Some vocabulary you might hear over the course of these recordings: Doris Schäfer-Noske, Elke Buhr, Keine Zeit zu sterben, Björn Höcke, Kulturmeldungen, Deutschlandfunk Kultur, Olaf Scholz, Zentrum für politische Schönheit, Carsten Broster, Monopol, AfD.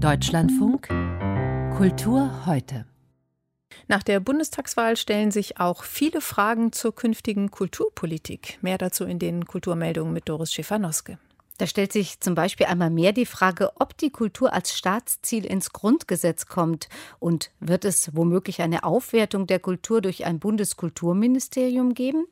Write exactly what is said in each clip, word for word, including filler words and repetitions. Deutschlandfunk Kultur heute. Nach der Bundestagswahl stellen sich auch viele Fragen zur künftigen Kulturpolitik. Mehr dazu in den Kulturmeldungen mit Doris Schäfer-Noske. Da stellt sich zum Beispiel einmal mehr die Frage, ob die Kultur als Staatsziel ins Grundgesetz kommt. Und wird es womöglich eine Aufwertung der Kultur durch ein Bundeskulturministerium geben?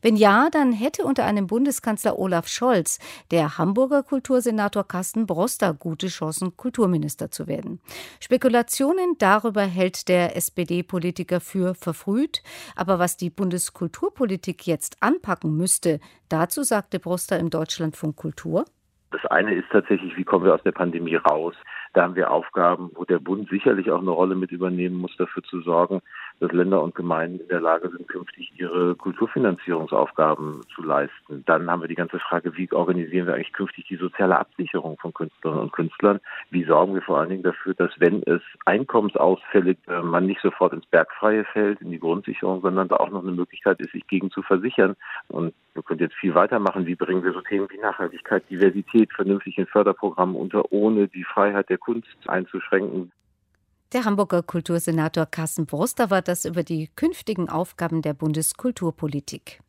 Wenn ja, dann hätte unter einem Bundeskanzler Olaf Scholz der Hamburger Kultursenator Carsten Broster gute Chancen, Kulturminister zu werden. Spekulationen darüber hält der S P D-Politiker für verfrüht. Aber was die Bundeskulturpolitik jetzt anpacken müsste, dazu sagte Broster im Deutschlandfunk Kultur: Das eine ist tatsächlich, wie kommen wir aus der Pandemie raus? Da haben wir Aufgaben, wo der Bund sicherlich auch eine Rolle mit übernehmen muss, dafür zu sorgen, dass Länder und Gemeinden in der Lage sind, künftig ihre Kulturfinanzierungsaufgaben zu leisten. Dann haben wir die ganze Frage, wie organisieren wir eigentlich künftig die soziale Absicherung von Künstlerinnen und Künstlern? Wie sorgen wir vor allen Dingen dafür, dass, wenn es Einkommensausfälle gibt, man nicht sofort ins Bergfreie fällt, in die Grundsicherung, sondern da auch noch eine Möglichkeit ist, sich gegen zu versichern? Und wir können jetzt viel weitermachen. Wie bringen wir so Themen wie Nachhaltigkeit, Diversität vernünftig in Förderprogrammen unter, ohne die Freiheit der Kunst einzuschränken? Der Hamburger Kultursenator Carsten Broster war das über die künftigen Aufgaben der Bundeskulturpolitik.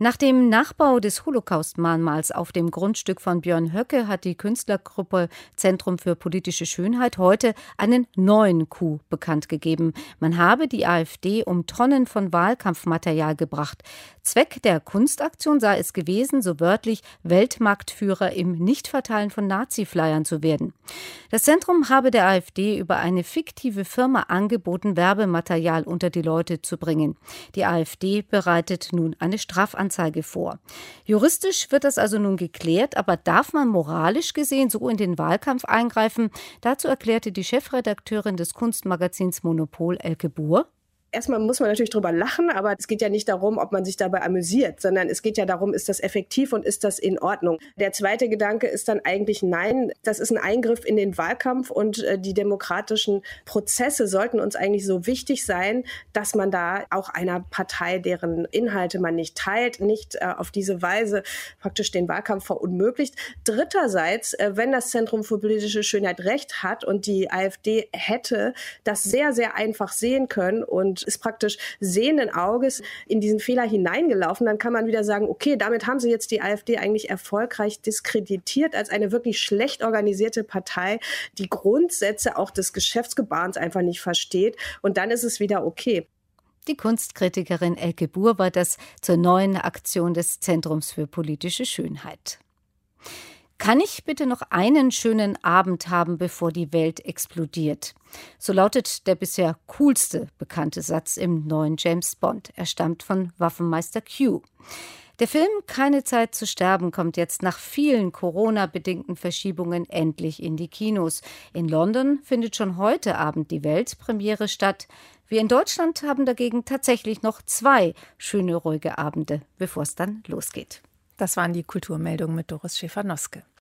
Nach dem Nachbau des Holocaust-Mahnmals auf dem Grundstück von Björn Höcke hat die Künstlergruppe Zentrum für politische Schönheit heute einen neuen Coup bekannt gegeben. Man habe die AfD um Tonnen von Wahlkampfmaterial gebracht. Zweck der Kunstaktion sei es gewesen, so wörtlich Weltmarktführer im Nichtverteilen von Nazi-Flyern zu werden. Das Zentrum habe der AfD über eine fiktive Firma angeboten, Werbematerial unter die Leute zu bringen. Die AfD bereitet nun eine Strafanzeige vor. Juristisch wird das also nun geklärt, aber darf man moralisch gesehen so in den Wahlkampf eingreifen? Dazu erklärte die Chefredakteurin des Kunstmagazins Monopol, Elke Buhr: Erstmal muss man natürlich drüber lachen, aber es geht ja nicht darum, ob man sich dabei amüsiert, sondern es geht ja darum, ist das effektiv und ist das in Ordnung? Der zweite Gedanke ist dann eigentlich nein, das ist ein Eingriff in den Wahlkampf und die demokratischen Prozesse sollten uns eigentlich so wichtig sein, dass man da auch einer Partei, deren Inhalte man nicht teilt, nicht auf diese Weise praktisch den Wahlkampf verunmöglicht. Dritterseits, wenn das Zentrum für politische Schönheit recht hat und die AfD hätte das sehr, sehr einfach sehen können und ist praktisch sehenden Auges in diesen Fehler hineingelaufen, dann kann man wieder sagen, okay, damit haben sie jetzt die AfD eigentlich erfolgreich diskreditiert als eine wirklich schlecht organisierte Partei, die Grundsätze auch des Geschäftsgebarens einfach nicht versteht, und dann ist es wieder okay. Die Kunstkritikerin Elke Buhr war das zur neuen Aktion des Zentrums für politische Schönheit. Kann ich bitte noch einen schönen Abend haben, bevor die Welt explodiert? So lautet der bisher coolste bekannte Satz im neuen James Bond. Er stammt von Waffenmeister Q. Der Film Keine Zeit zu sterben kommt jetzt nach vielen Corona-bedingten Verschiebungen endlich in die Kinos. In London findet schon heute Abend die Weltpremiere statt. Wir in Deutschland haben dagegen tatsächlich noch zwei schöne, ruhige Abende, bevor es dann losgeht. Das waren die Kulturmeldungen mit Doris Schäfer-Noske.